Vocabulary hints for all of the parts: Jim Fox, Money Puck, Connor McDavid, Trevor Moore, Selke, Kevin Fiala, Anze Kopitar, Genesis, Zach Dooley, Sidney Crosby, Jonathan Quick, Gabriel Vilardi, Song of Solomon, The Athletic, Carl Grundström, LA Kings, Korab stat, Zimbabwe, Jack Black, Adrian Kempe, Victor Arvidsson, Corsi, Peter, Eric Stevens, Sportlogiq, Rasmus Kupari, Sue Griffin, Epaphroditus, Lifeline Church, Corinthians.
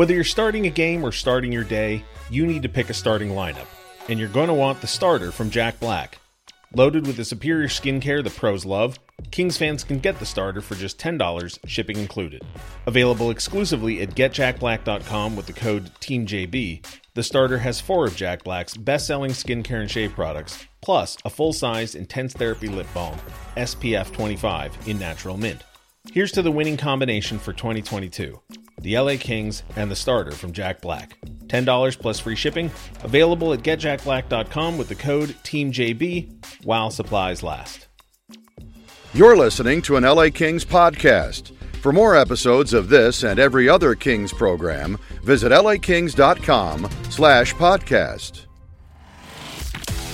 Whether you're starting a game or starting your day, you need to pick a starting lineup, and you're going to want the starter from Jack Black. Loaded with the superior skincare the pros love, Kings fans can get the starter for just $10, shipping included. Available exclusively at getjackblack.com with the code TEAMJB, the starter has 4 of Jack Black's best-selling skincare and shave products, plus a full-size intense therapy lip balm, SPF 25, in natural mint. Here's to the winning combination for 2022, the LA Kings and the starter from Jack Black. $10 plus free shipping, available at getjackblack.com with the code TEAMJB while supplies last. You're listening to an LA Kings podcast. For more episodes of this and every other Kings program, visit lakings.com/podcast.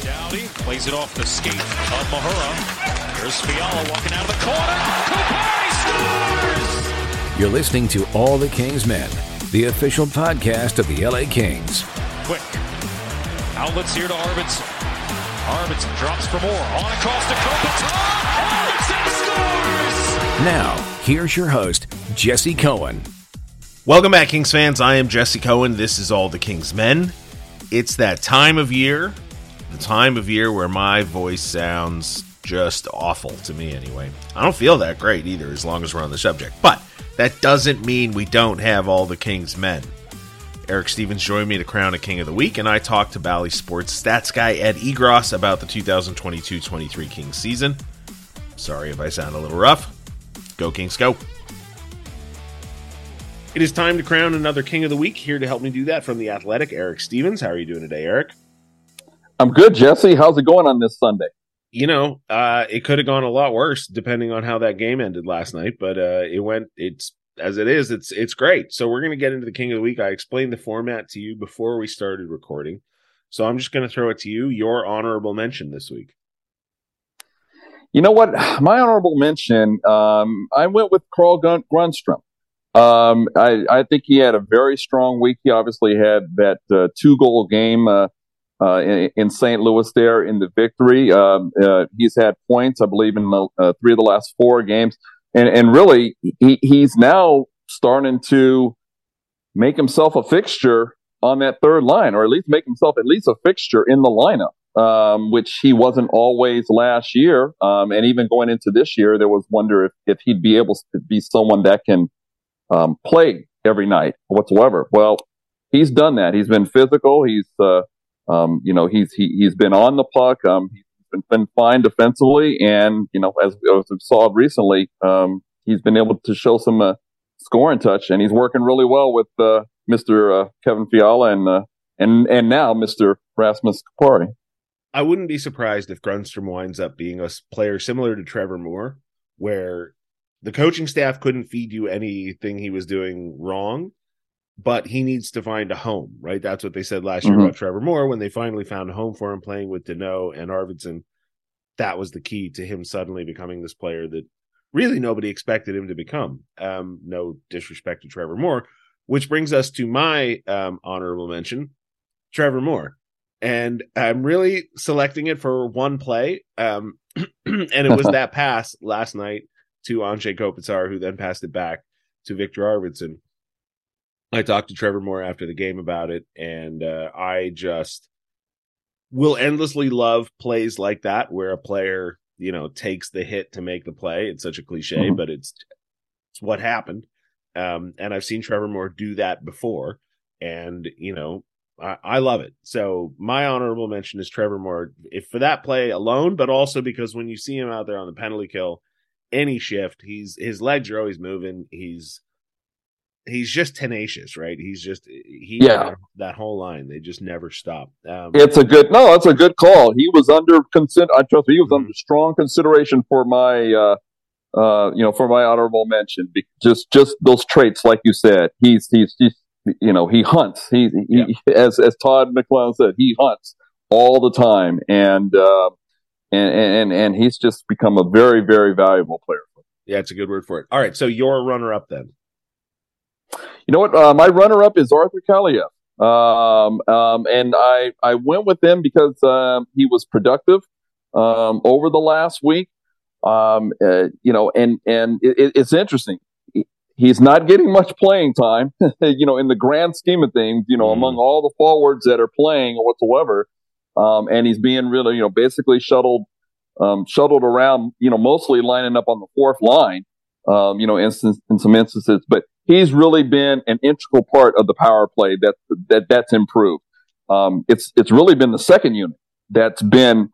Downey plays it off the skate of Mahura. There's Fiala walking out of the corner. Kupari scores! You're listening to All the Kings Men, the official podcast of the LA Kings. Quick. Outlets here to Arvidsson. Arvidsson drops for Moore, on across to Kopitar, Arvidsson scores! Now, here's your host, Jesse Cohen. Welcome back, Kings fans. I am Jesse Cohen. This is All the Kings Men. It's that time of year, the time of year where my voice sounds just awful to me anyway. I don't feel that great either, as long as we're on the subject. But that doesn't mean we don't have All the Kings Men. Eric Stevens joined me to crown a King of the Week, and I talked to Bally Sports stats guy Ed Egros about the 2022-23 Kings season. Sorry if I sound a little rough. Go Kings, go. It is time to crown another King of the Week. Here to help me do that from The Athletic, Eric Stevens. How are you doing today, Eric? I'm good, Jesse. How's it going on this Sunday? You know, it could have gone a lot worse depending on how that game ended last night, but it's as it is, it's great. So we're going to get into the King of the Week. I explained the format to you before we started recording, so I'm just going to throw it to you. Your honorable mention this week. You know what? My honorable mention, I went with Carl Grundström. I think he had a very strong week. He obviously had that 2-goal game in St. Louis there in the victory. He's had points, I believe, in 3 of the last 4 games. And really, he's now starting to make himself a fixture on that third line, or at least make himself at least a fixture in the lineup, which he wasn't always last year. And even going into this year, there was wonder if he'd be able to be someone that can play every night whatsoever. Well, he's done that. He's been physical. He's he's been on the puck. Been fine defensively, and as we saw recently, he's been able to show some scoring touch, and he's working really well with Mr. Kevin Fiala and now Mr. Rasmus Kupari. I wouldn't be surprised if Grundström winds up being a player similar to Trevor Moore, where the coaching staff couldn't feed you anything he was doing wrong, but he needs to find a home, right? That's what they said last year about Trevor Moore. When they finally found a home for him playing with Deneau and Arvidsson, that was the key to him suddenly becoming this player that really nobody expected him to become. No disrespect to Trevor Moore, which brings us to my honorable mention, Trevor Moore. And I'm really selecting it for one play, and it was that pass last night to Anze Kopitar, who then passed it back to Victor Arvidsson. I talked to Trevor Moore after the game about it, and I just will endlessly love plays like that where a player, takes the hit to make the play. It's such a cliche, but it's what happened. And I've seen Trevor Moore do that before, and, I love it. So my honorable mention is Trevor Moore, if for that play alone, but also because when you see him out there on the penalty kill, any shift, his legs are always moving. He's just tenacious, right? That whole line, they just never stop. That's a good call. He was under under strong consideration for my, for my honorable mention. Just those traits, like you said, he's he hunts. As Todd McLellan said, he hunts all the time, and he's just become a very, very valuable player. Yeah, it's a good word for it. All right, so your runner-up then. You know what? My runner-up is Arthur Kaliyev, and I went with him because he was productive over the last week. And it's interesting. he's not getting much playing time, in the grand scheme of things, among all the forwards that are playing whatsoever. And he's being really, basically shuttled around, mostly lining up on the fourth line, in some instances. But he's really been an integral part of the power play that's improved. It's really been the second unit that's been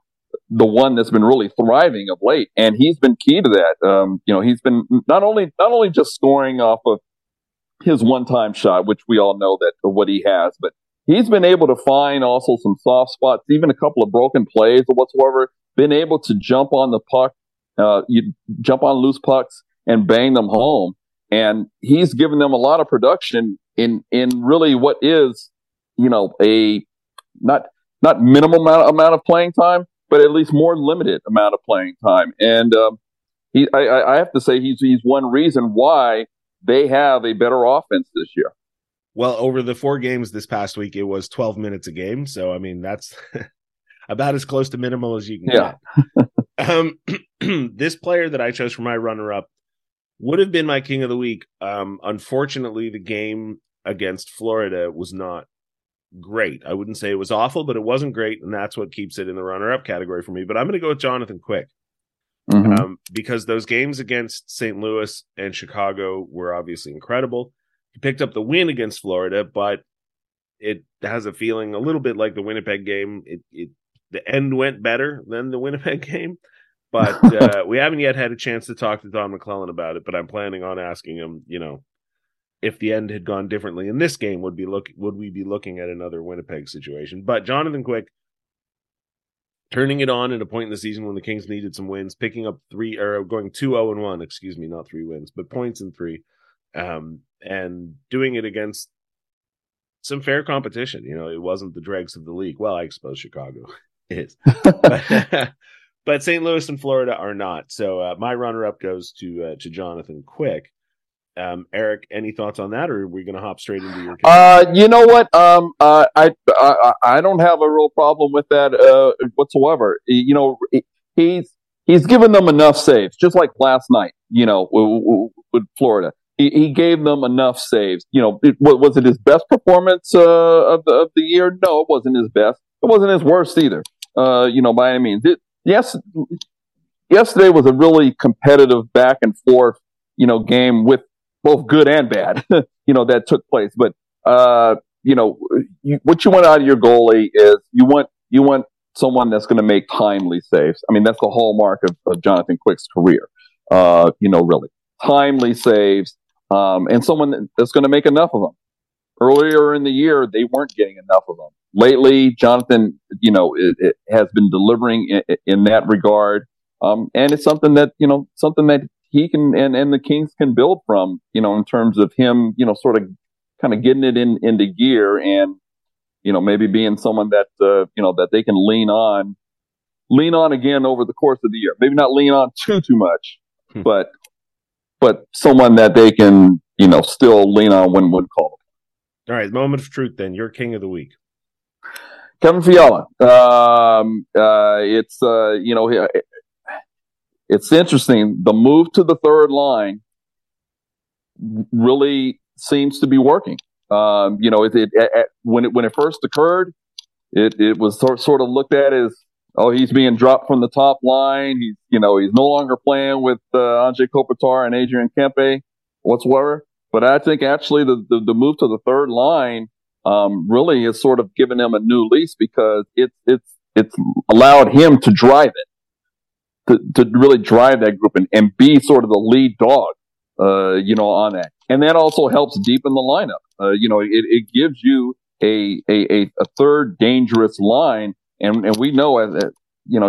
the one that's been really thriving of late, and he's been key to that. He's been not only just scoring off of his one-time shot, which we all know that what he has, but he's been able to find also some soft spots, even a couple of broken plays or whatsoever. Been able to jump on the puck, jump on loose pucks and bang them home, and he's given them a lot of production in really what is a not minimal amount of playing time, but at least more limited amount of playing time. And I have to say he's one reason why they have a better offense this year. Well, over the four games this past week, it was 12 minutes a game. So, I mean, that's about as close to minimal as you can get. This player that I chose for my runner-up would have been my king of the week. Unfortunately, the game against Florida was not great. I wouldn't say it was awful, but it wasn't great, and that's what keeps it in the runner-up category for me. But I'm going to go with Jonathan Quick, because those games against St. Louis and Chicago were obviously incredible. He picked up the win against Florida, but it has a feeling a little bit like the Winnipeg game. The end went better than the Winnipeg game, but we haven't yet had a chance to talk to Todd McLellan about it, but I'm planning on asking him, if the end had gone differently in this game, would we be looking at another Winnipeg situation? But Jonathan Quick, turning it on at a point in the season when the Kings needed some wins, picking up going 2-0-1, not 3 wins, but points in 3, and doing it against some fair competition. It wasn't the dregs of the league. Well, I suppose Chicago is, but St. Louis and Florida are not. So my runner-up goes to Jonathan Quick. Eric, any thoughts on that, or are we going to hop straight into your? You know what? I don't have a real problem with that whatsoever. He's given them enough saves, just like last night. With Florida, he gave them enough saves. Was it his best performance of the year? No, it wasn't his best. It wasn't his worst either. By any means. Yesterday was a really competitive back and forth game with both good and bad, that took place. But, what you want out of your goalie is you want someone that's going to make timely saves. I mean, that's the hallmark of Jonathan Quick's career, really. Timely saves, and someone that's going to make enough of them. Earlier in the year, they weren't getting enough of them. Lately, Jonathan, it has been delivering in that regard. And it's something that, he can and the Kings can build from, in terms of him, sort of kind of getting it into gear and, maybe being someone that, that they can lean on again over the course of the year. Maybe not lean on too much, but someone that they can, still lean on when called. All right. Moment of truth, then. Your king of the week. Kevin Fiala. It's interesting. The move to the third line really seems to be working. When it first occurred, it was sort of looked at as, he's being dropped from the top line. He's he's no longer playing with Anze Kopitar and Adrian Kempe whatsoever. But I think actually the move to the third line really has sort of given him a new lease, because it's allowed him to drive it. To really drive that group and be sort of the lead dog, on that. And that also helps deepen the lineup. It gives you a third dangerous line. And we know, as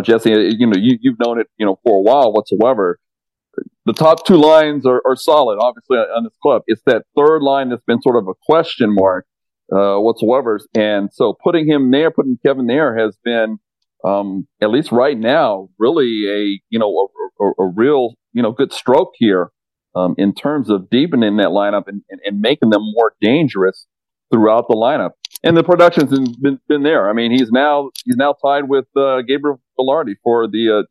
Jesse, you've known it, for a while whatsoever. The top two lines are solid, obviously, on this club. It's that third line that's been sort of a question mark, whatsoever. And so putting Kevin there has been, at least right now, really a real, good stroke here, in terms of deepening that lineup and making them more dangerous throughout the lineup. And the production's been there. I mean, he's now tied with, Gabriel Vilardi for the,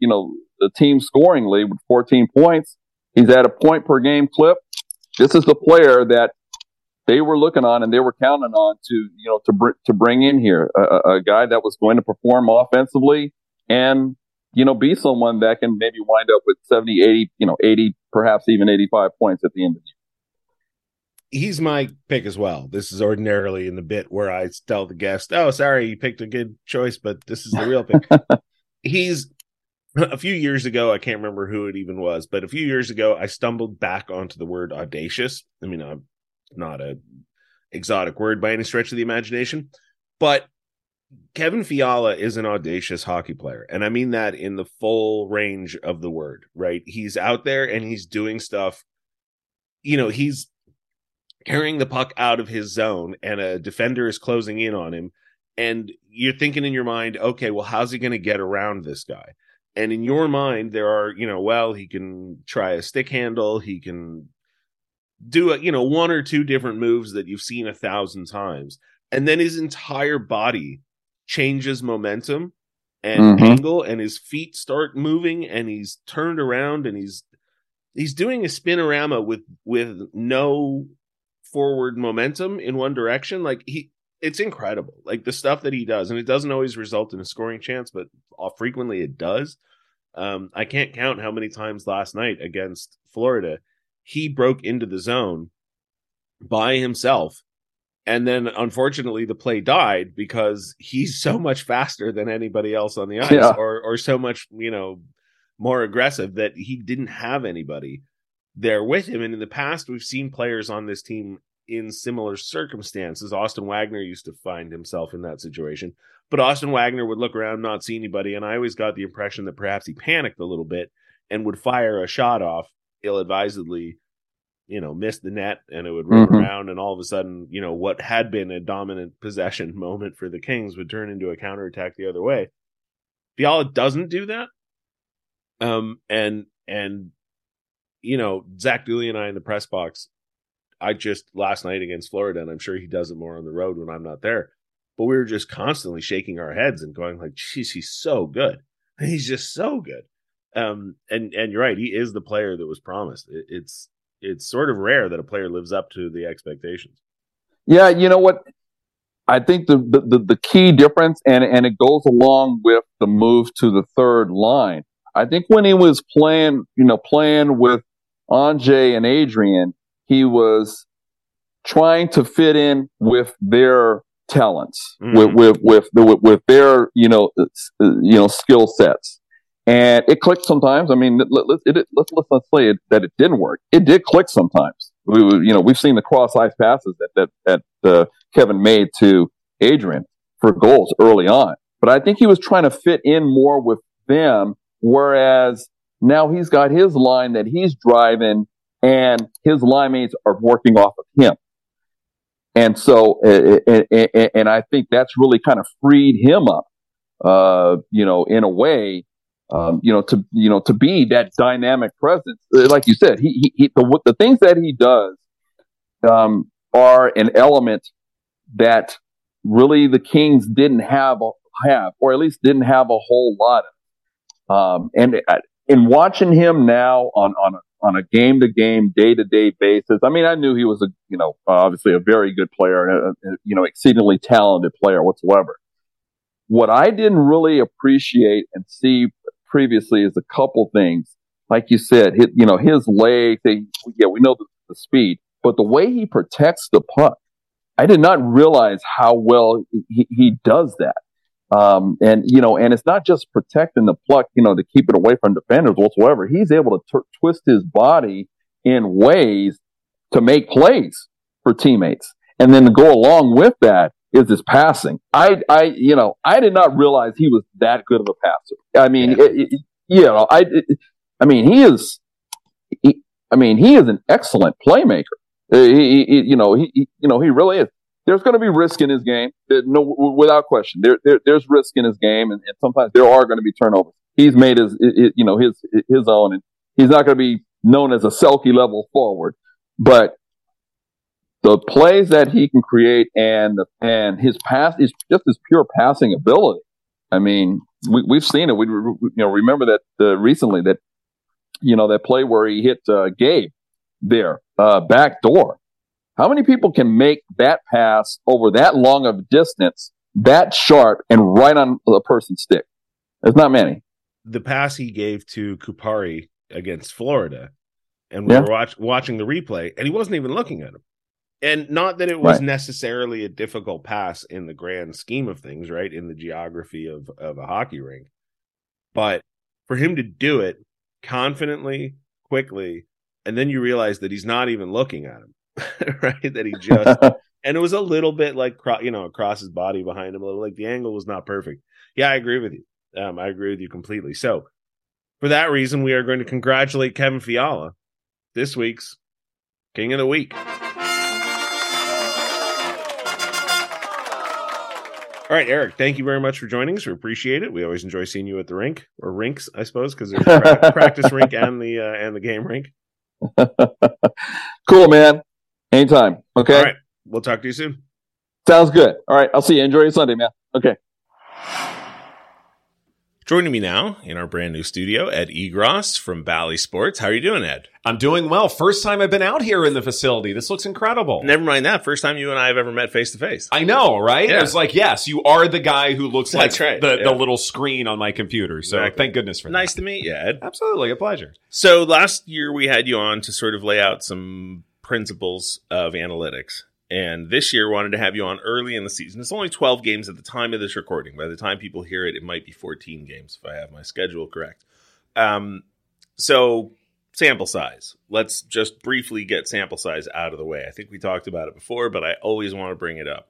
the team scoring lead with 14 points. He's at a point per game clip. this is the player that they were looking on and they were counting on to, you know, to bring in here a guy that was going to perform offensively and, you know, be someone that can maybe wind up with 70, 80, you know, 80, perhaps even 85 points at the end of the year. He's my pick as well. This is ordinarily in the bit where I tell the guest, oh, sorry, you picked a good choice, but this is the real pick. He's a few years ago. I can't remember who it even was, but a few years ago, I stumbled back onto the word audacious. I mean, I'm not an exotic word by any stretch of the imagination, but Kevin Fiala is an audacious hockey player. And I mean that in the full range of the word, right? He's out there and he's doing stuff. You know, he's carrying the puck out of his zone and a defender is closing in on him. And you're thinking in your mind, okay, well, how's he going to get around this guy? And in your mind, there are, you know, well, he can try a stick handle. He can do, you know, one or two different moves that you've seen 1,000 times. And then his entire body changes momentum and angle and his feet start moving and he's turned around and he's doing a spinorama with no forward momentum in one direction. Like it's incredible, like the stuff that he does, and it doesn't always result in a scoring chance, but frequently it does. I can't count how many times last night against Florida he broke into the zone by himself, and then unfortunately the play died because he's so much faster than anybody else on the ice, or so much, you know, more aggressive that he didn't have anybody there with him. And in the past, we've seen players on this team in similar circumstances. Austin Wagner used to find himself in that situation, but Austin Wagner would look around, not see anybody. And I always got the impression that perhaps he panicked a little bit and would fire a shot off ill-advisedly, you know, miss the net, and it would run around. And all of a sudden, you know, what had been a dominant possession moment for the Kings would turn into a counterattack the other way. Fiala doesn't do that. You know, Zach Dooley and I in the press box, I just last night against Florida, and I'm sure he does it more on the road when I'm not there, but we were just constantly shaking our heads and going like, geez, he's so good. He's just so good. And you're right. He is the player that was promised. It's sort of rare that a player lives up to the expectations. Yeah. You know what? I think the key difference, and it goes along with the move to the third line. I think when he was playing with Anze and Adrian, he was trying to fit in with their talents, with their skill sets, and it clicked sometimes. I mean, let's say that it didn't work. It did click sometimes. We've seen the cross ice passes that Kevin made to Adrian for goals early on, but I think he was trying to fit in more with them. Whereas now he's got his line that he's driving, and his line mates are working off of him. And so, and I think that's really kind of freed him up, in a way, to be that dynamic presence. Like you said, the things that he does, are an element that really the Kings didn't have, or at least didn't have a whole lot of. And in watching him now on a game to game, day to day basis, I mean, I knew he was obviously a very good player and a exceedingly talented player whatsoever. What I didn't really appreciate and see previously is a couple things. Like you said, his legs. We know the speed, but the way he protects the puck, I did not realize how well he does that. And it's not just protecting the puck, to keep it away from defenders whatsoever. He's able to twist his body in ways to make plays for teammates. And then to go along with that is his passing. I did not realize he was that good of a passer. I mean, he is an excellent playmaker. He really is. There's going to be risk in his game, without question. There's risk in his game, and sometimes there are going to be turnovers. He's made his own, and he's not going to be known as a Selke level forward. But the plays that he can create and his pass is just his pure passing ability. I mean, we've seen it. We remember that recently that play where he hit Gabe there back door. How many people can make that pass over that long of a distance, that sharp, and right on a person's stick? There's not many. The pass he gave to Kupari against Florida, and we were watching the replay, and he wasn't even looking at him. And not that it was necessarily a difficult pass in the grand scheme of things, right, in the geography of a hockey rink. But for him to do it confidently, quickly, and then you realize that he's not even looking at him, right? That he just – and it was a little bit like, you know, across his body behind him. Like the angle was not perfect. Yeah, I agree with you. I agree with you completely. So for that reason, we are going to congratulate Kevin Fiala, this week's King of the Week. All right, Eric, thank you very much for joining us. We appreciate it. We always enjoy seeing you at the rink, or rinks, I suppose, because there's a practice rink and the game rink. Cool, man. Anytime. Okay. All right. We'll talk to you soon. Sounds good. All right. I'll see you. Enjoy your Sunday, man. Okay. Joining me now in our brand new studio, Ed Egros from Bally Sports. How are you doing, Ed? I'm doing well. First time I've been out here in the facility. This looks incredible. Never mind that. First time you and I have ever met face to face. I know, right? Yeah. I was like, yes, you are the guy who looks like the little screen on my computer. So thank goodness for that. Nice to meet you, Ed. Absolutely. A pleasure. So last year we had you on to sort of lay out some principles of analytics. And this year, wanted to have you on early in the season. It's only 12 games at the time of this recording. By the time people hear it, it might be 14 games if I have my schedule correct. So sample size. Let's just briefly get sample size out of the way. I think we talked about it before, but I always want to bring it up.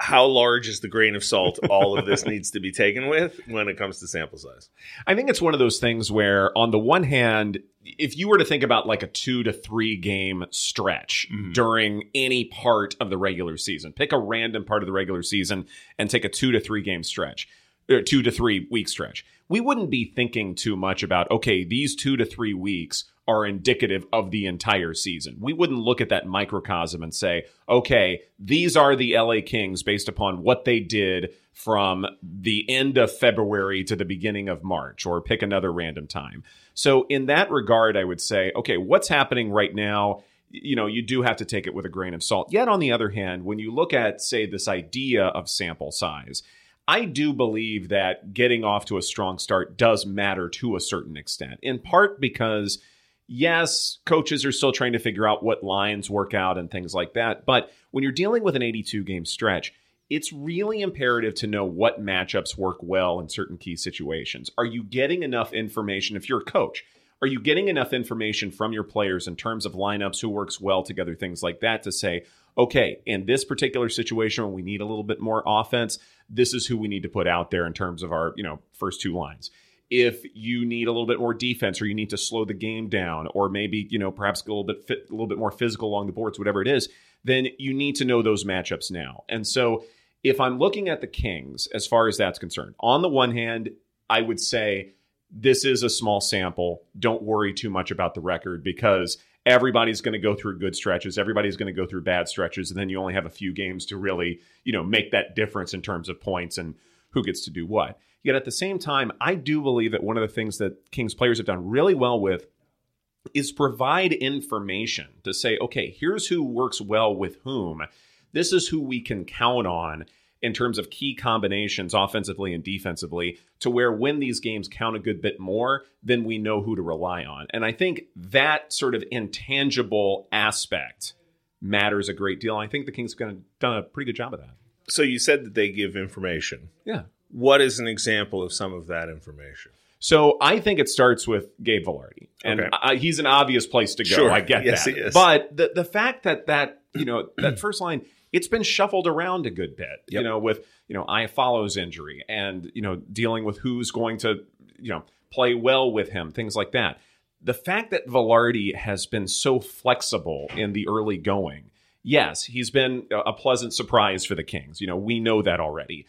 How large is the grain of salt all of this needs to be taken with when it comes to sample size? I think it's one of those things where, on the one hand, if you were to think about like a 2 to 3 game stretch during any part of the regular season, pick a random part of the regular season and take a 2 to 3 game stretch, or 2 to 3 week stretch, we wouldn't be thinking too much about, okay, these 2 to 3 weeks are indicative of the entire season. We wouldn't look at that microcosm and say, okay, these are the LA Kings based upon what they did from the end of February to the beginning of March, or pick another random time. So in that regard, I would say, okay, what's happening right now? You know, you do have to take it with a grain of salt. Yet on the other hand, when you look at, say, this idea of sample size, I do believe that getting off to a strong start does matter to a certain extent, in part because yes, coaches are still trying to figure out what lines work out and things like that. But when you're dealing with an 82-game stretch, it's really imperative to know what matchups work well in certain key situations. Are you getting enough information? If you're a coach, are you getting enough information from your players in terms of lineups, who works well together, things like that, to say, okay, in this particular situation, when we need a little bit more offense, this is who we need to put out there in terms of our, you know, first two lines. If you need a little bit more defense, or you need to slow the game down, or maybe, you know, perhaps go a little bit more physical along the boards, whatever it is, then you need to know those matchups now. And so if I'm looking at the Kings, as far as that's concerned, on the one hand, I would say this is a small sample. Don't worry too much about the record, because everybody's going to go through good stretches. Everybody's going to go through bad stretches. And then you only have a few games to really, you know, make that difference in terms of points and who gets to do what. Yet at the same time, I do believe that one of the things that Kings players have done really well with is provide information to say, okay, here's who works well with whom. This is who we can count on in terms of key combinations offensively and defensively, to where when these games count a good bit more, then we know who to rely on. And I think that sort of intangible aspect matters a great deal. I think the Kings have done a pretty good job of that. So you said that they give information. Yeah. What is an example of some of that information? So I think it starts with Gabe Vilardi. And okay. He's an obvious place to go. Sure. I get that. He is. But the fact that, you know, that first line, it's been shuffled around a good bit, yep. You know, with, you know, Iafalo's injury and, you know, dealing with who's going to, you know, play well with him, things like that. The fact that Vilardi has been so flexible in the early going. Yes, he's been a pleasant surprise for the Kings. You know, we know that already.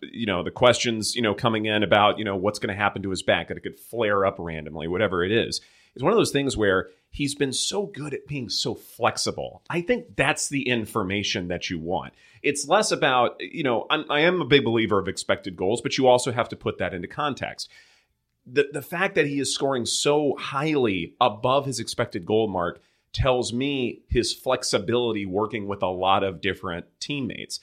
You know, the questions, you know, coming in about, you know, what's going to happen to his back, that it could flare up randomly, whatever it is. It's one of those things where he's been so good at being so flexible. I think that's the information that you want. It's less about, you know, I am a big believer of expected goals, but you also have to put that into context. the fact that he is scoring so highly above his expected goal mark tells me his flexibility working with a lot of different teammates.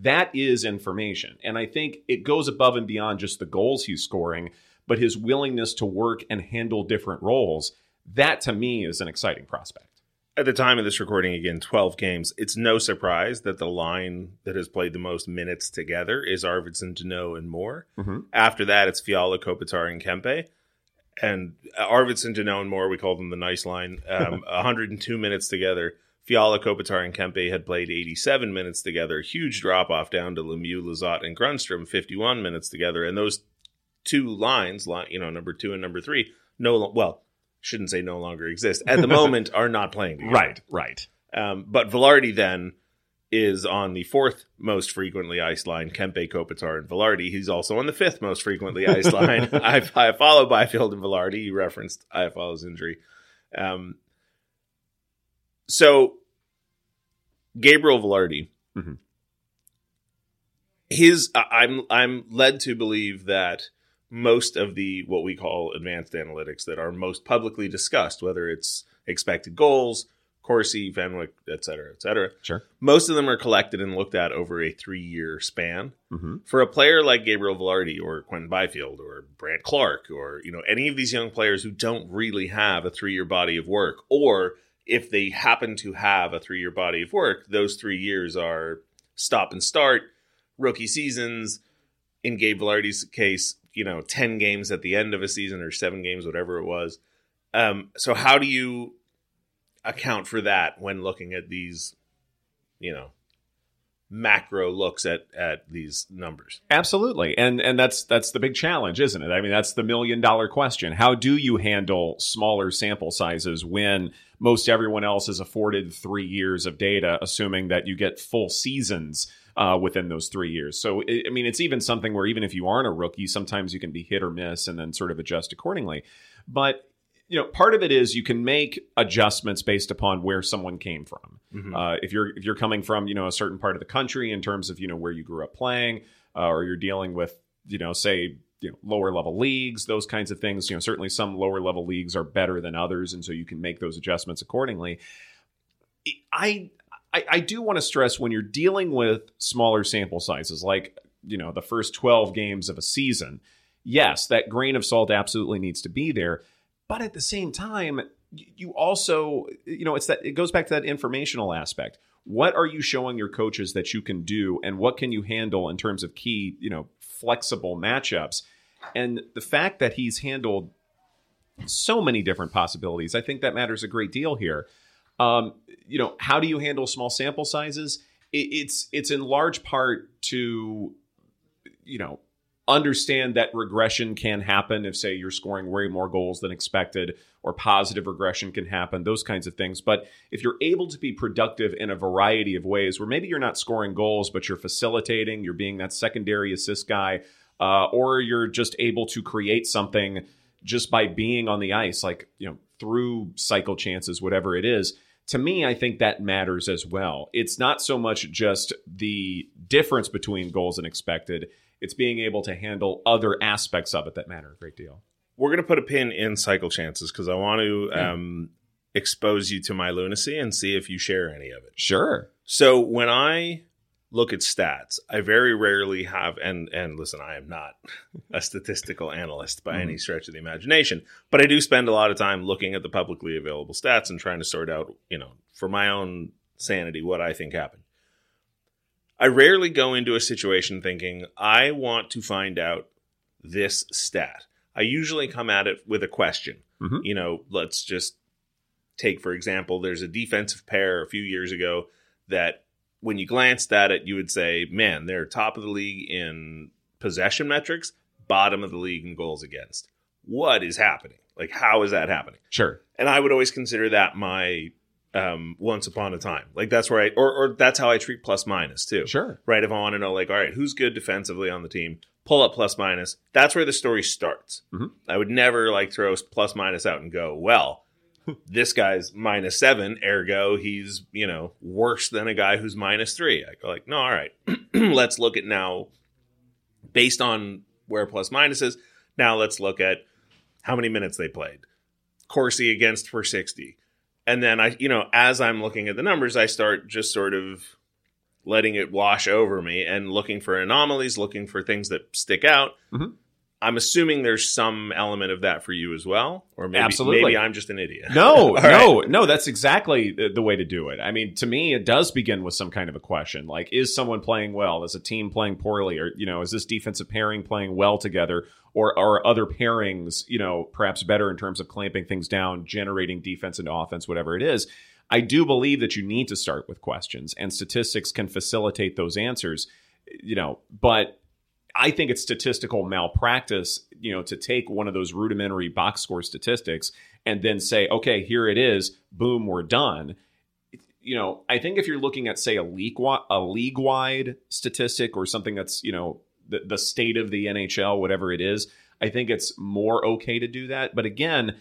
That is information. And I think it goes above and beyond just the goals he's scoring, but his willingness to work and handle different roles. That to me is an exciting prospect. At the time of this recording, again, 12 games. It's no surprise that the line that has played the most minutes together is Arvidsson, Deneau, and Moore. Mm-hmm. After that, it's Fiala, Kopitar, and Kempe. And Arvidsson, Deneau, and Moore, we call them the nice line, 102 minutes together. Fiala, Kopitar, and Kempe had played 87 minutes together. Huge drop-off down to Lemieux, Lizotte, and Grundström, 51 minutes together. And those two lines, you know, number two and number three, shouldn't say no longer exist at the moment, are not playing together. Right. But Vilardi then is on the fourth most frequently iced line, Kempe, Kopitar, and Vilardi. He's also on the fifth most frequently iced line. I follow Byfield and Vilardi. You referenced Iafalo's injury. So Gabriel Vilardi, mm-hmm. I'm led to believe that most of the what we call advanced analytics that are most publicly discussed, whether it's expected goals, Corsi, Fenwick, et cetera. Sure. Most of them are collected and looked at over a 3-year span. Mm-hmm. For a player like Gabriel Vilardi or Quentin Byfield or Brant Clark or, you know, any of these young players who don't really have a 3-year body of work, or if they happen to have a 3-year body of work, those 3 years are stop and start, rookie seasons. In Gabe Vilardi's case, you know, 10 games at the end of a season or 7 games, whatever it was. So how do you account for that when looking at these, you know, macro looks at these numbers? Absolutely. And that's the big challenge, isn't it? I mean, that's the $1 million question. How do you handle smaller sample sizes when most everyone else is afforded 3 years of data, assuming that you get full seasons within those 3 years? So, I mean, it's even something where even if you aren't a rookie, sometimes you can be hit or miss and then sort of adjust accordingly. But, you know, part of it is you can make adjustments based upon where someone came from. Mm-hmm. If you're coming from, you know, a certain part of the country in terms of, you know, where you grew up playing, or you're dealing with, you know, say, you know, lower level leagues, those kinds of things, you know, certainly some lower level leagues are better than others. And so you can make those adjustments accordingly. I do want to stress when you're dealing with smaller sample sizes, like, you know, the first 12 games of a season, yes, that grain of salt absolutely needs to be there. But at the same time, you also, you know, it goes back to that informational aspect. What are you showing your coaches that you can do, and what can you handle in terms of key, you know, flexible matchups? And the fact that he's handled so many different possibilities, I think that matters a great deal here. You know, how do you handle small sample sizes? It's in large part to, you know, understand that regression can happen if, say, you're scoring way more goals than expected, or positive regression can happen, those kinds of things. But if you're able to be productive in a variety of ways where maybe you're not scoring goals, but you're facilitating, you're being that secondary assist guy, or you're just able to create something just by being on the ice, like, you know, through cycle chances, whatever it is. To me, I think that matters as well. It's not so much just the difference between goals and expected. It's being able to handle other aspects of it that matter a great deal. We're going to put a pin in cycle chances because I want to expose you to my lunacy and see if you share any of it. Sure. So when I look at stats, I very rarely have, and listen, I am not a statistical analyst by any stretch of the imagination, but I do spend a lot of time looking at the publicly available stats and trying to sort out, you know, for my own sanity, what I think happened. I rarely go into a situation thinking, I want to find out this stat. I usually come at it with a question. Mm-hmm. You know, let's just take, for example, there's a defensive pair a few years ago that when you glanced at it, you would say, man, they're top of the league in possession metrics, bottom of the league in goals against. What is happening? Like, how is that happening? Sure. And I would always consider that my once upon a time. Like, that's where I or that's how I treat plus minus too. Sure. Right? If I want to know, like, all right, who's good defensively on the team, pull up plus minus. That's where the story starts. Mm-hmm. I would never like throw plus minus out and go, well, this guy's -7, ergo he's, you know, worse than a guy who's -3. I go like, no, all right, let's look at now based on where plus minus is. Now let's look at how many minutes they played. Corsi against for 60. And then I, you know, as I'm looking at the numbers, I start just sort of letting it wash over me and looking for anomalies, looking for things that stick out. Mm-hmm. I'm assuming there's some element of that for you as well, or maybe Absolutely. Maybe I'm just an idiot. No, no, that's exactly the way to do it. I mean, to me, it does begin with some kind of a question, like, is someone playing well? Is a team playing poorly? Or, you know, is this defensive pairing playing well together? Or are other pairings, you know, perhaps better in terms of clamping things down, generating defense and offense, whatever it is? I do believe that you need to start with questions, and statistics can facilitate those answers, you know, but I think it's statistical malpractice, you know, to take one of those rudimentary box score statistics and then say, okay, here it is, boom, we're done. You know, I think if you're looking at, say, a league-wide statistic or something that's, you know, the state of the NHL, whatever it is, I think it's more okay to do that. But again,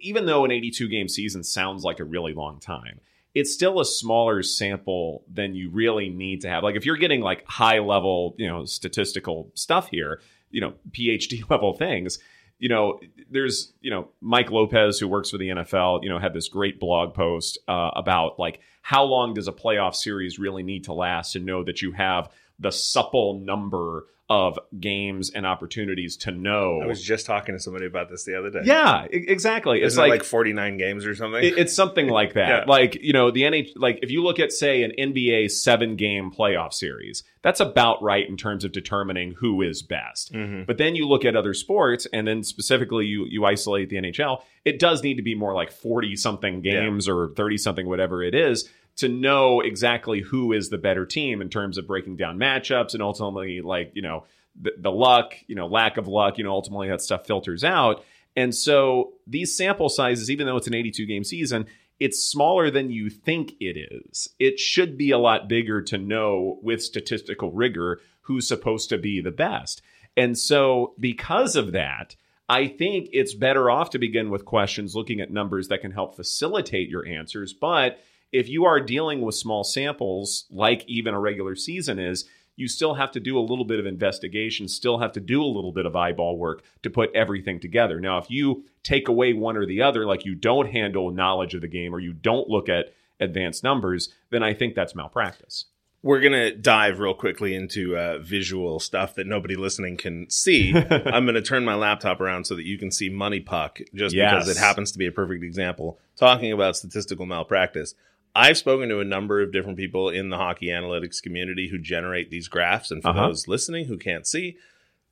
even though an 82-game season sounds like a really long time, it's still a smaller sample than you really need to have. Like if you're getting like high level, you know, statistical stuff here, you know, PhD level things, you know, there's, you know, Mike Lopez, who works for the NFL, you know, had this great blog post about like how long does a playoff series really need to last to know that you have the supple number of games and opportunities to know. I was just talking to somebody about this the other day. Yeah, exactly. It's like 49 games or something. It's something like that. Yeah. Like, you know, the NHL, like if you look at, say, an NBA 7-game playoff series, that's about right in terms of determining who is best. Mm-hmm. But then you look at other sports, and then specifically you isolate the NHL. It does need to be more like 40 something games or 30 something, whatever it is, to know exactly who is the better team in terms of breaking down matchups and ultimately, like, you know, the luck, you know, lack of luck, you know, ultimately that stuff filters out. And so these sample sizes, even though it's an 82-game season, it's smaller than you think it is. It should be a lot bigger to know with statistical rigor who's supposed to be the best. And so because of that, I think it's better off to begin with questions, looking at numbers that can help facilitate your answers. But if you are dealing with small samples, like even a regular season is, you still have to do a little bit of investigation, still have to do a little bit of eyeball work to put everything together. Now, if you take away one or the other, like you don't handle knowledge of the game or you don't look at advanced numbers, then I think that's malpractice. We're going to dive real quickly into visual stuff that nobody listening can see. I'm going to turn my laptop around so that you can see Money Puck, just because it happens to be a perfect example. Talking about statistical malpractice, I've spoken to a number of different people in the hockey analytics community who generate these graphs. And for those listening who can't see,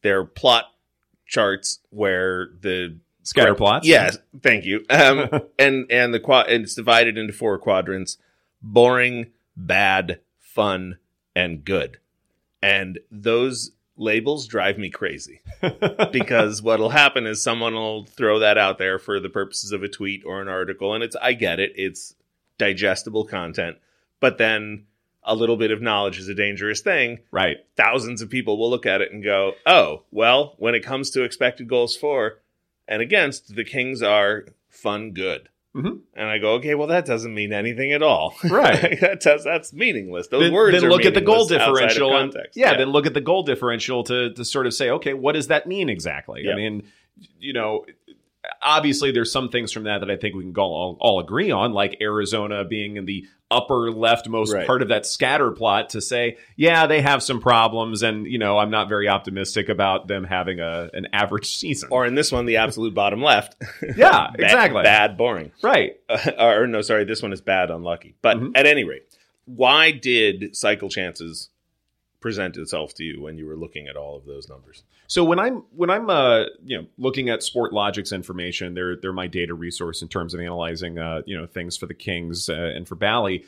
they're plot charts where the scatter plots. Yes. Thank you. And it's divided into 4 quadrants: boring, bad, fun, and good. And those labels drive me crazy because what'll happen is someone will throw that out there for the purposes of a tweet or an article. And I get it. It's digestible content, but then a little bit of knowledge is a dangerous thing. Right. Thousands of people will look at it and go, oh, well, when it comes to expected goals for and against, the Kings are fun good. Mm-hmm. And I go, okay, well, that doesn't mean anything at all. Right. That's meaningless. Those words are meaningless. Then look at the goal differential. Then look at the goal differential to sort of say, okay, what does that mean exactly? Yep. I mean, you know, obviously, there's some things from that I think we can all agree on, like Arizona being in the upper leftmost part of that scatter plot to say, yeah, they have some problems. And, you know, I'm not very optimistic about them having an average season. Or in this one, the absolute bottom left. Yeah, exactly. Bad, boring. Right. This one is bad, unlucky. But at any rate, why did cycle chances present itself to you when you were looking at all of those numbers? So when I'm you know, looking at Sportlogic's information, they're my data resource in terms of analyzing you know, things for the Kings and for Bally.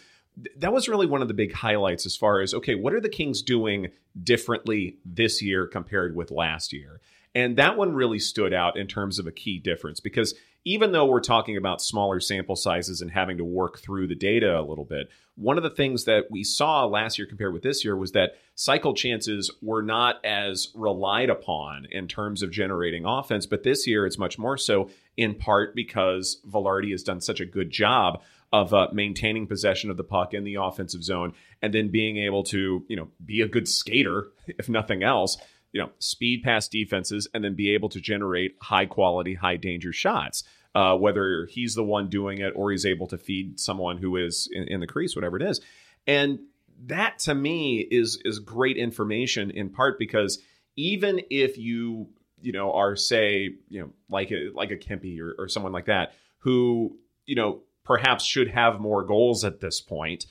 That was really one of the big highlights as far as, okay, what are the Kings doing differently this year compared with last year? And that one really stood out in terms of a key difference, because even though we're talking about smaller sample sizes and having to work through the data a little bit, one of the things that we saw last year compared with this year was that cycle chances were not as relied upon in terms of generating offense. But this year, it's much more so, in part because Vilardi has done such a good job of maintaining possession of the puck in the offensive zone and then being able to, you know, be a good skater, if nothing else, you know, speed past defenses and then be able to generate high quality, high danger shots, whether he's the one doing it or he's able to feed someone who is in the crease, whatever it is. And that to me is great information, in part because even if you are, say, like a Kempe or someone like that, who, perhaps should have more goals at this point,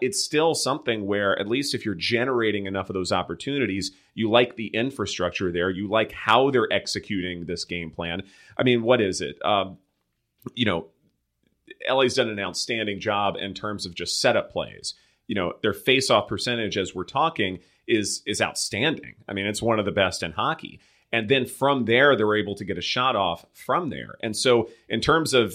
it's still something where, at least if you're generating enough of those opportunities, you like the infrastructure there. You like how they're executing this game plan. I mean, what is it? LA's done an outstanding job in terms of just setup plays. Their face-off percentage, as we're talking, is outstanding. I mean, it's one of the best in hockey. And then from there, they're able to get a shot off from there. And so in terms of,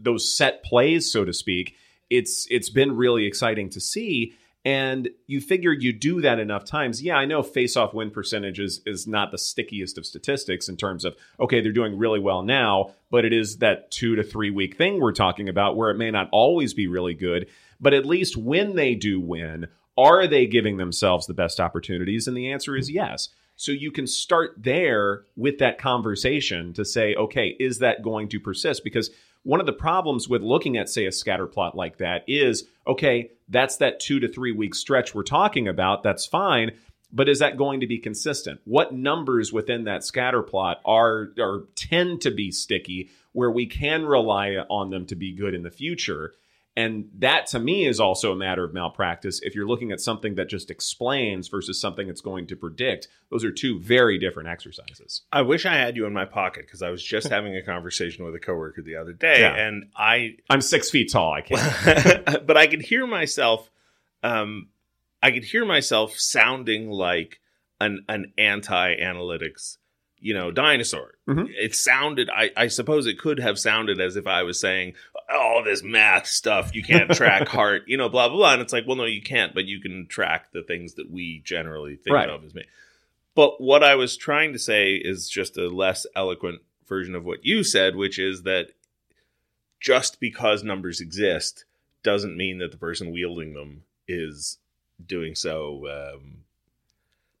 those set plays, so to speak, it's been really exciting to see. And you figure you do that enough times. Yeah, I know face-off win percentage is not the stickiest of statistics in terms of, okay, they're doing really well now, but it is that 2 to 3 week thing we're talking about where it may not always be really good, but at least when they do win, are they giving themselves the best opportunities? And the answer is yes. So you can start there with that conversation to say, okay, is that going to persist? Because one of the problems with looking at, say, a scatter plot like that is, okay, that's that 2 to 3 week stretch we're talking about. That's fine. But is that going to be consistent? What numbers within that scatter plot are tend to be sticky where we can rely on them to be good in the future? And that, to me, is also a matter of malpractice if you're looking at something that just explains versus something that's going to predict. Those are two very different exercises. I wish I had you in my pocket, because I was just having a conversation with a coworker the other day. Yeah. And I'm 6 feet tall. I can't. But I could hear myself sounding like an anti-analytics dinosaur. Mm-hmm. It sounded, I suppose it could have sounded as if I was saying, all this math stuff, you can't track heart, blah, blah, blah. And it's like, well, no, you can't, but you can track the things that we generally think right. of as me. But what I was trying to say is just a less eloquent version of what you said, which is that just because numbers exist doesn't mean that the person wielding them is doing so,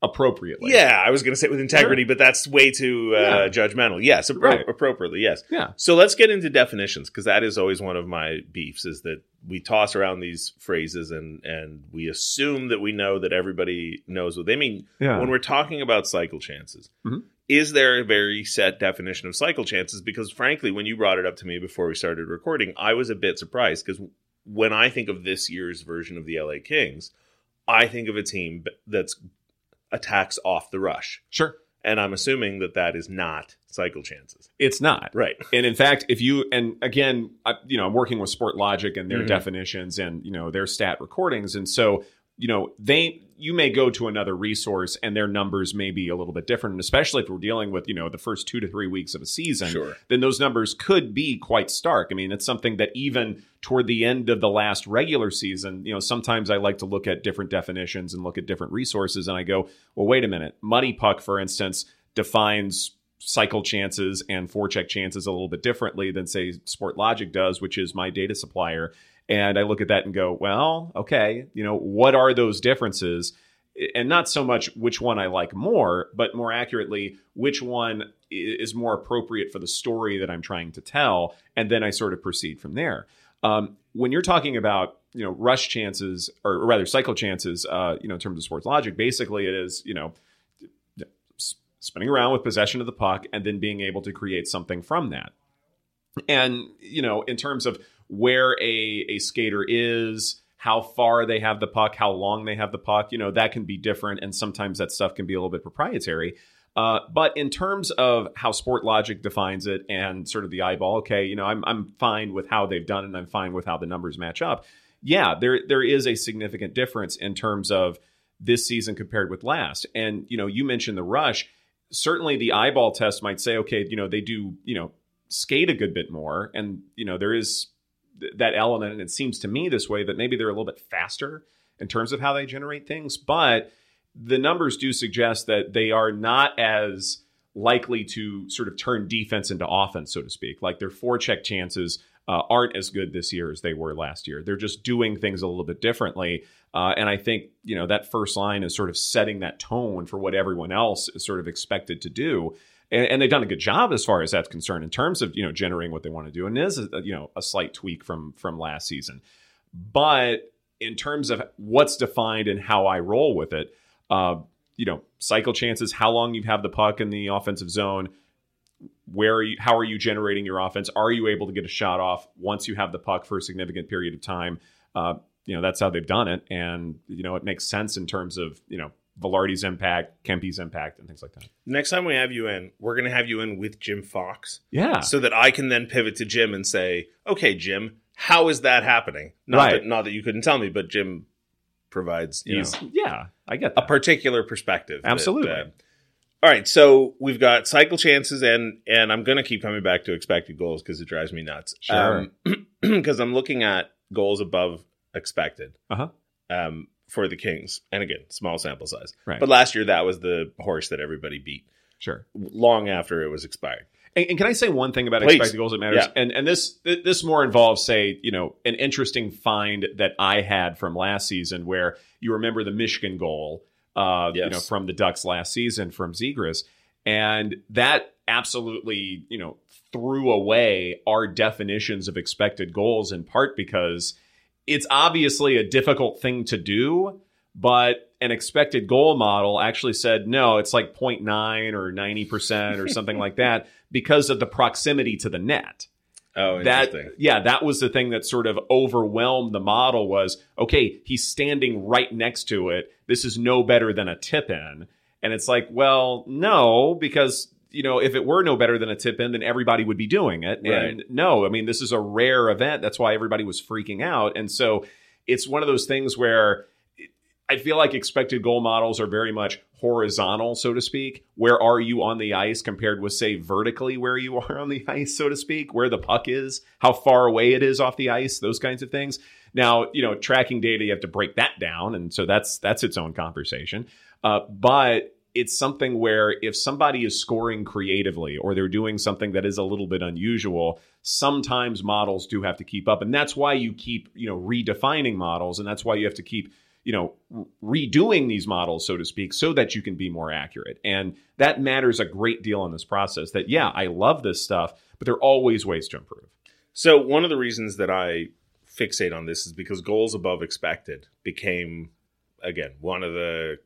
appropriately. Yeah, I was going to say with integrity, sure. But that's way too judgmental. Yes, right. Appropriately, yes. Yeah. So let's get into definitions, because that is always one of my beefs, is that we toss around these phrases and we assume that we know that everybody knows what they mean. Yeah. When we're talking about cycle chances, mm-hmm. Is there a very set definition of cycle chances? Because frankly, when you brought it up to me before we started recording, I was a bit surprised, because when I think of this year's version of the LA Kings, I think of a team that's attacks off the rush. Sure. And I'm assuming that is not cycle chances. It's not. Right. And in fact, if you, and again, I'm working with Sportlogiq and their mm-hmm. definitions and, their stat recordings. And so, you may go to another resource and their numbers may be a little bit different. And especially if we're dealing with, the first 2 to 3 weeks of a season, sure. Then those numbers could be quite stark. I mean, it's something that even toward the end of the last regular season, sometimes I like to look at different definitions and look at different resources. And I go, well, wait a minute. Money Puck, for instance, defines cycle chances and forecheck chances a little bit differently than, say, Sportlogiq does, which is my data supplier. And I look at that and go, well, okay, what are those differences? And not so much which one I like more, but more accurately, which one is more appropriate for the story that I'm trying to tell. And then I sort of proceed from there. When you're talking about, rush chances, or rather cycle chances, in terms of Sportlogiq, basically it is, spinning around with possession of the puck and then being able to create something from that. And, in terms of where a skater is, how far they have the puck, how long they have the puck, that can be different. And sometimes that stuff can be a little bit proprietary. But in terms of how Sportlogiq defines it and sort of the eyeball, okay, I'm fine with how they've done it, and I'm fine with how the numbers match up. Yeah, there is a significant difference in terms of this season compared with last. And, you mentioned the rush. Certainly the eyeball test might say, okay, they do, skate a good bit more. And, there is that element, and it seems to me this way, that maybe they're a little bit faster in terms of how they generate things, but the numbers do suggest that they are not as likely to sort of turn defense into offense, so to speak. Like their forecheck chances aren't as good this year as they were last year. They're just doing things a little bit differently. And I think, you know, that first line is sort of setting that tone for what everyone else is sort of expected to do. And they've done a good job as far as that's concerned in terms of, you know, generating what they want to do. And it is, you know, a slight tweak from last season. But in terms of what's defined and how I roll with it, you know, cycle chances, how long you have the puck in the offensive zone, where are you, how are you generating your offense? Are you able to get a shot off once you have the puck for a significant period of time? You know, that's how they've done it. And, you know, it makes sense in terms of, you know, Vilardi's impact, Kempe's impact, and things like that. Next time we have you in, we're going to have you in with Jim Fox. Yeah. So that I can then pivot to Jim and say, okay, Jim, how is that happening? Not that you couldn't tell me, but Jim provides, you know, yeah, I get that. A particular perspective. Absolutely. All right, so we've got cycle chances, and I'm going to keep coming back to expected goals because it drives me nuts. Sure. Because I'm looking at goals above expected. Uh-huh. For the Kings. And again, small sample size. Right. But last year, that was the horse that everybody beat. Sure. Long after it was expired. And can I say one thing about expected goals that matters? Yeah. And this more involves, say, you know, an interesting find that I had from last season where you remember the Michigan goal, yes, you know, from the Ducks last season from Zegras. And that absolutely, you know, threw away our definitions of expected goals in part because it's obviously a difficult thing to do, but an expected goal model actually said, no, it's like 0.9 or 90% or something like that because of the proximity to the net. Oh, interesting. That was the thing that sort of overwhelmed the model was, okay, he's standing right next to it. This is no better than a tip-in. And it's like, well, no, because, you know, if it were no better than a tip-in, then everybody would be doing it. Right. And no, I mean, this is a rare event. That's why everybody was freaking out. And so it's one of those things where I feel like expected goal models are very much horizontal, so to speak. Where are you on the ice compared with, say, vertically where you are on the ice, so to speak, where the puck is, how far away it is off the ice, those kinds of things. Now, you know, tracking data, you have to break that down. And so that's its own conversation. But it's something where if somebody is scoring creatively or they're doing something that is a little bit unusual, sometimes models do have to keep up. And that's why you keep, you know, redefining models. And that's why you have to keep, you know, redoing these models, so to speak, so that you can be more accurate. And that matters a great deal in this process that, yeah, I love this stuff, but there are always ways to improve. So one of the reasons that I fixate on this is because goals above expected became, again, one of the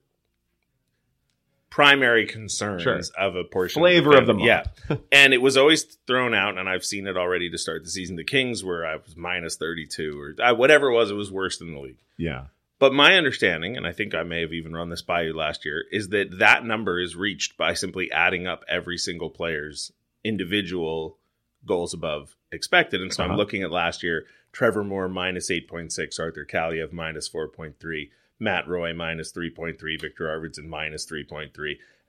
primary concerns, sure, of a portion flavor of the month. Yeah. And it was always thrown out, and I've seen it already to start the season. The Kings were, I was minus 32 or whatever it was worse than the league. Yeah. But my understanding, and I think I may have even run this by you last year, is that that number is reached by simply adding up every single player's individual goals above expected. And so I'm looking at last year, Trevor Moore minus 8.6, Arthur Kaliyev minus 4.3. Matt Roy minus 3.3, Victor Arvidsson minus 3.3,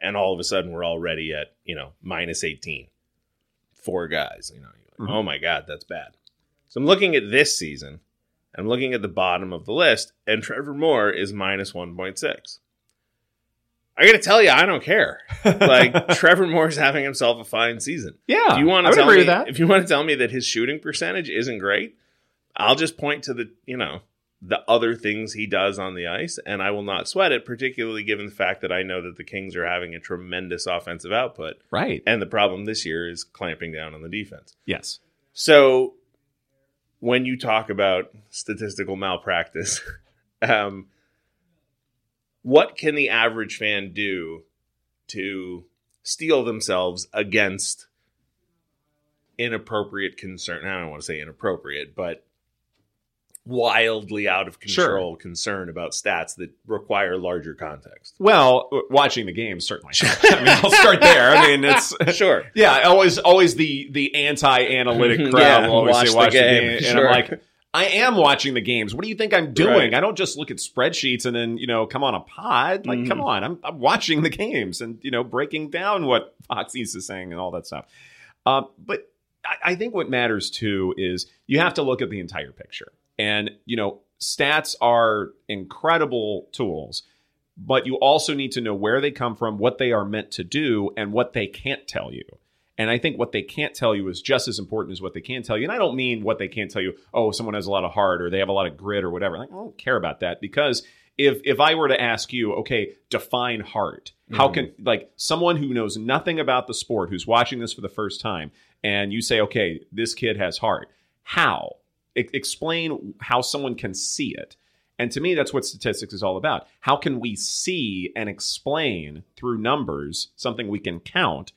and all of a sudden we're already at, you know, minus 18. Four guys, you know, you're like, oh my God, that's bad. So I'm looking at this season, I'm looking at the bottom of the list, and Trevor Moore is minus 1.6. I got to tell you, I don't care. Like, Trevor Moore's having himself a fine season. Yeah, if you want to tell me that his shooting percentage isn't great, I'll just point to the, you know, the other things he does on the ice, and I will not sweat it, particularly given the fact that I know that the Kings are having a tremendous offensive output. Right. And the problem this year is clamping down on the defense. Yes. So when you talk about statistical malpractice, what can the average fan do to steel themselves against inappropriate concern? I don't want to say inappropriate, but wildly out of control, sure, concern about stats that require larger context. Well, watching the game certainly. I mean, I'll start there. I mean, it's sure. Yeah, always the anti-analytic crowd will always say watch the game. And sure. I'm like, I am watching the games. What do you think I'm doing? Right. I don't just look at spreadsheets and then, you know, come on a pod. Like, come on, I'm watching the games and, you know, breaking down what Fox East is saying and all that stuff. But I think what matters too is you have to look at the entire picture. And, you know, stats are incredible tools, but you also need to know where they come from, what they are meant to do, and what they can't tell you. And I think what they can't tell you is just as important as what they can tell you. And I don't mean what they can't tell you, oh, someone has a lot of heart or they have a lot of grit or whatever. Like, I don't care about that, because if I were to ask you, okay, define heart, how can, like, someone who knows nothing about the sport, who's watching this for the first time, and you say, okay, this kid has heart, how? Explain how someone can see it. And to me, that's what statistics is all about. How can we see and explain through numbers, something we can count,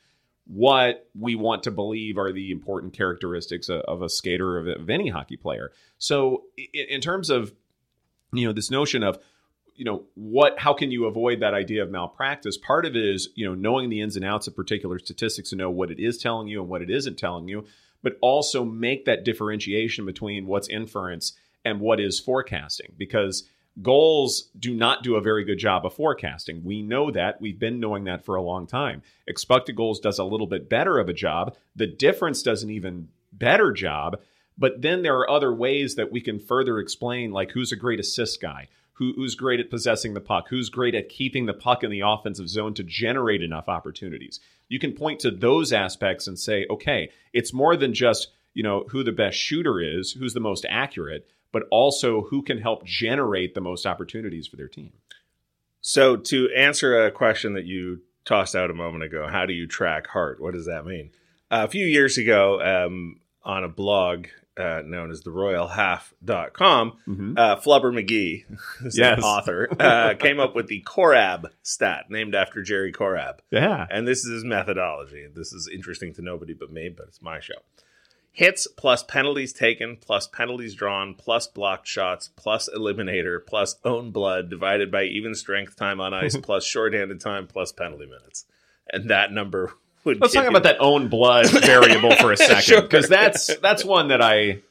what we want to believe are the important characteristics of a skater, of any hockey player. So in terms of, you know, this notion of, you know, what, how can you avoid that idea of malpractice? Part of it is, you know, knowing the ins and outs of particular statistics to know what it is telling you and what it isn't telling you, but also make that differentiation between what's inference and what is forecasting, because goals do not do a very good job of forecasting. We know that. We've been knowing that for a long time. Expected goals does a little bit better of a job. The difference does an even better job. But then there are other ways that we can further explain, like who's a great assist guy, who's great at possessing the puck, who's great at keeping the puck in the offensive zone to generate enough opportunities. You can point to those aspects and say, okay, it's more than just, you know, who the best shooter is, who's the most accurate, but also who can help generate the most opportunities for their team. So to answer a question that you tossed out a moment ago, how do you track heart? What does that mean? A few years ago, on a blog known as the royalhalf.com, Flubber McGee, an author, came up with the Korab stat, named after Jerry Korab. Yeah. And this is his methodology. This is interesting to nobody but me, but it's my show. Hits plus penalties taken plus penalties drawn plus blocked shots plus eliminator plus own blood divided by even strength time on ice plus shorthanded time plus penalty minutes. And that number would... Let's talk about that own blood variable for a second, because that's one that I...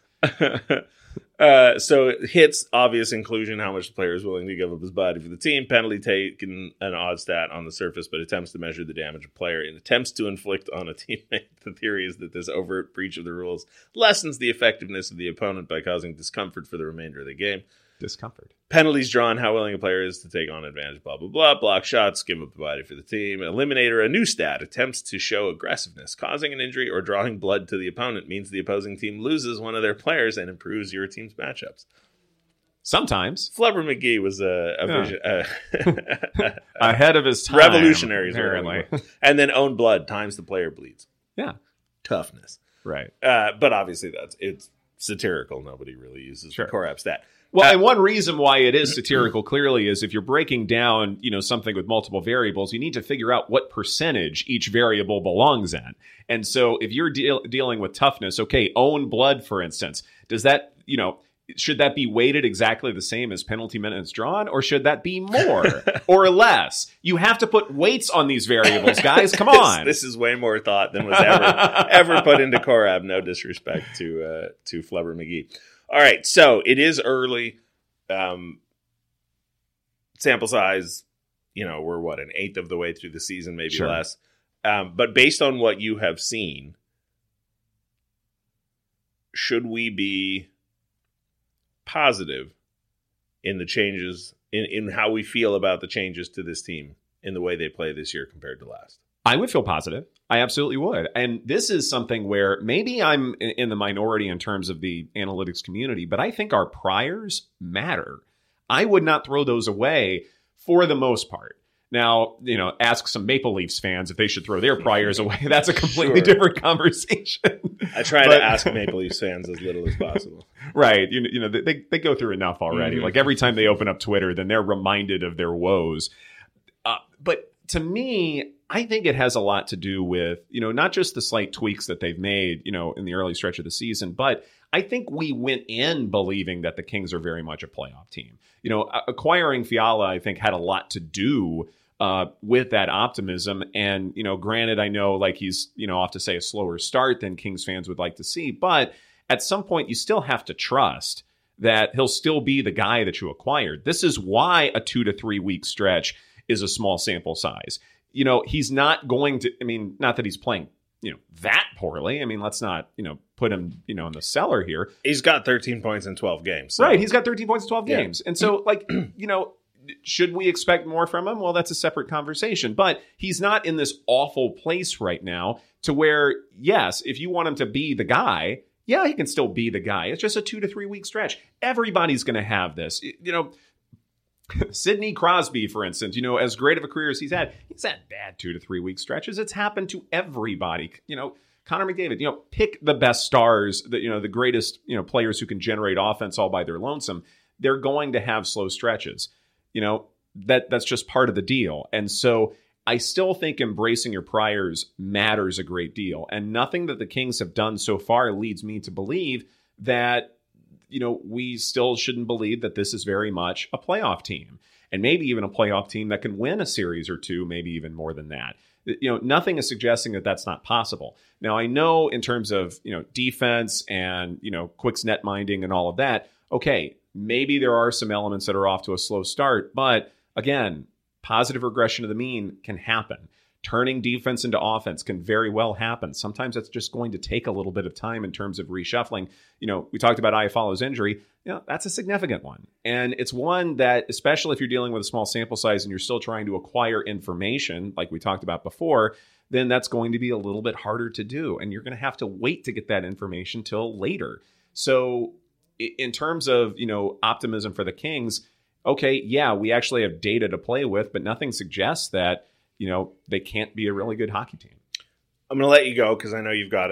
So hits, obvious inclusion, how much the player is willing to give up his body for the team. Penalty taken, an odd stat on the surface, but attempts to measure the damage a player and attempts to inflict on a teammate. The theory is that this overt breach of the rules lessens the effectiveness of the opponent by causing discomfort for the remainder of the game. Discomfort. Penalties drawn, how willing a player is to take on advantage, blah, blah, blah. Block shots, give up the body for the team. Eliminator, a new stat, attempts to show aggressiveness. Causing an injury or drawing blood to the opponent means the opposing team loses one of their players and improves your team's matchups. Sometimes. Flubber McGee was a ahead of his time. Revolutionary, apparently. And then own blood, times the player bleeds. Yeah. Toughness. Right. But obviously, it's satirical. Nobody really uses the Korab stat. Well, and one reason why it is satirical clearly is if you're breaking down, you know, something with multiple variables, you need to figure out what percentage each variable belongs at. And so if you're dealing with toughness, okay, own blood, for instance, does that, you know, should that be weighted exactly the same as penalty minutes drawn, or should that be more or less? You have to put weights on these variables, guys. Come on. This is way more thought than was ever put into Korab. No disrespect to Flubber McGee. All right, so it is early. Sample size, you know, we're what, an eighth of the way through the season, maybe less. But based on what you have seen, should we be positive in the changes, in how we feel about the changes to this team in the way they play this year compared to last? I would feel positive. I absolutely would. And this is something where maybe I'm in the minority in terms of the analytics community, but I think our priors matter. I would not throw those away for the most part. Now, you know, ask some Maple Leafs fans if they should throw their priors away. That's a completely different conversation. I try to ask Maple Leafs fans as little as possible. Right. You know, they go through enough already. Like every time they open up Twitter, then they're reminded of their woes. But to me, I think it has a lot to do with, you know, not just the slight tweaks that they've made, you know, in the early stretch of the season, but I think we went in believing that the Kings are very much a playoff team. You know, acquiring Fiala, I think, had a lot to do with that optimism. And, you know, granted, I know, like, he's, you know, off to say a slower start than Kings fans would like to see, but at some point you still have to trust that he'll still be the guy that you acquired. This is why a 2 to 3 week stretch is a small sample size. You know, he's not going to, I mean, not that he's playing, you know, that poorly. I mean, let's not, you know, put him, you know, in the cellar here. He's got 13 points in 12 games. So. Right. He's got 13 points in 12 games. And so, like, you know, should we expect more from him? Well, that's a separate conversation. But he's not in this awful place right now to where, yes, if you want him to be the guy, yeah, he can still be the guy. It's just a 2 to 3 week stretch. Everybody's going to have this. You know, Sidney Crosby, for instance, you know, as great of a career as he's had bad 2 to 3 week stretches. It's happened to everybody. You know, Connor McDavid, you know, pick the best stars, that, you know, the greatest, you know, players who can generate offense all by their lonesome. They're going to have slow stretches. You know, that's just part of the deal. And so I still think embracing your priors matters a great deal. And nothing that the Kings have done so far leads me to believe that, you know, we still shouldn't believe that this is very much a playoff team, and maybe even a playoff team that can win a series or two, maybe even more than that. You know, nothing is suggesting that that's not possible. Now, I know in terms of, you know, defense and, you know, Quick's net minding and all of that, okay, maybe there are some elements that are off to a slow start, but again, positive regression of the mean can happen. Turning defense into offense can very well happen. Sometimes that's just going to take a little bit of time in terms of reshuffling. You know, we talked about Iafalo's injury. You know, that's a significant one. And it's one that, especially if you're dealing with a small sample size and you're still trying to acquire information, like we talked about before, then that's going to be a little bit harder to do. And you're going to have to wait to get that information till later. So in terms of, you know, optimism for the Kings, okay, yeah, we actually have data to play with, but nothing suggests that, you know, they can't be a really good hockey team. I'm going to let you go because I know you've got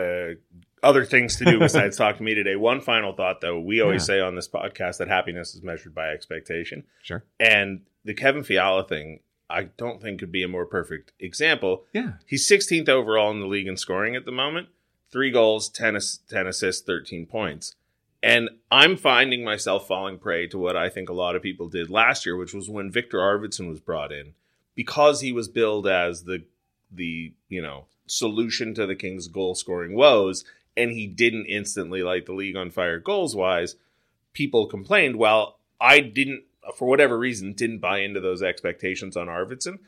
other things to do besides talk to me today. One final thought, though. We always say on this podcast that happiness is measured by expectation. Sure. And the Kevin Fiala thing, I don't think could be a more perfect example. Yeah. He's 16th overall in the league in scoring at the moment. 3 goals, 10 assists, 13 points. And I'm finding myself falling prey to what I think a lot of people did last year, which was when Victor Arvidsson was brought in. Because he was billed as the you know, solution to the Kings' goal-scoring woes, and he didn't instantly light the league on fire goals-wise, people complained. Well, I didn't, for whatever reason, didn't buy into those expectations on Arvidsson.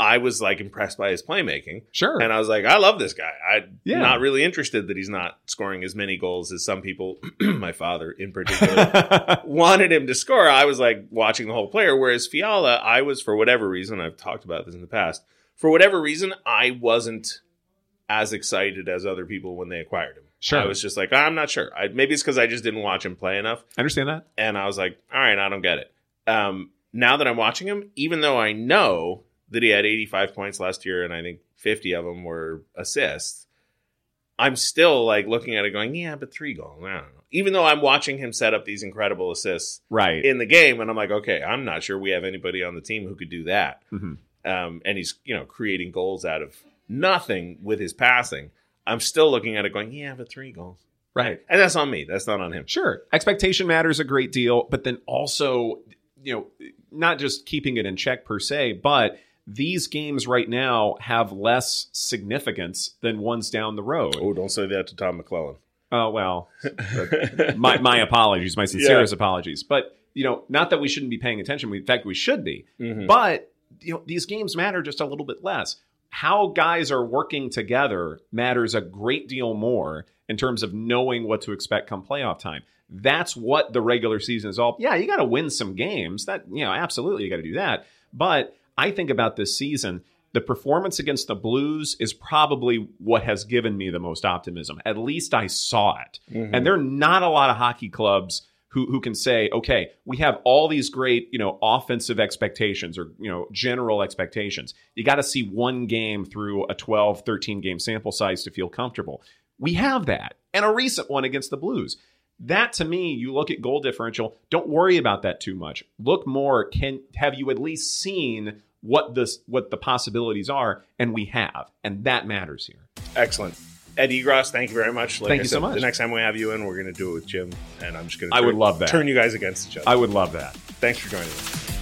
I was, like, impressed by his playmaking. Sure. And I was like, I love this guy. I'm not really interested that he's not scoring as many goals as some people, my father in particular, wanted him to score. I was, like, watching the whole player. Whereas Fiala, I was, for whatever reason, I've talked about this in the past, for whatever reason, I wasn't as excited as other people when they acquired him. Sure. I was just like, I'm not sure. Maybe it's because I just didn't watch him play enough. I understand that. And I was like, all right, I don't get it. Now that I'm watching him, even though I know that he had 85 points last year, and I think 50 of them were assists, I'm still, like, looking at it going, yeah, but 3 goals, I don't know. Even though I'm watching him set up these incredible assists in the game, and I'm like, okay, I'm not sure we have anybody on the team who could do that. Mm-hmm. And he's, you know, creating goals out of nothing with his passing. I'm still looking at it going, yeah, but 3 goals. Right. And that's on me. That's not on him. Sure. Expectation matters a great deal, but then also, you know, not just keeping it in check per se, but these games right now have less significance than ones down the road. Oh, don't say that to Todd McLellan. Oh, well, my apologies, my sincerest apologies. But, you know, not that we shouldn't be paying attention. In fact, we should be. Mm-hmm. But, you know, these games matter just a little bit less. How guys are working together matters a great deal more in terms of knowing what to expect come playoff time. That's what the regular season is all. Yeah, you got to win some games. That, you know, absolutely, you got to do that. But I think about this season, the performance against the Blues is probably what has given me the most optimism. At least I saw it. Mm-hmm. And there are not a lot of hockey clubs who can say, okay, we have all these great, you know, offensive expectations or, you know, general expectations. You got to see one game through a 12, 13 game sample size to feel comfortable. We have that. And a recent one against the Blues. That, to me, you look at goal differential, don't worry about that too much. Look more, have you at least seen what the possibilities are, and we have, and that matters here. Excellent. Ed Egros, thank you very much. Like thank I you said, so much. The next time we have you in, we're going to do it with Jim, and I'm just going to turn you guys against each other. I would love that. Thanks for joining us.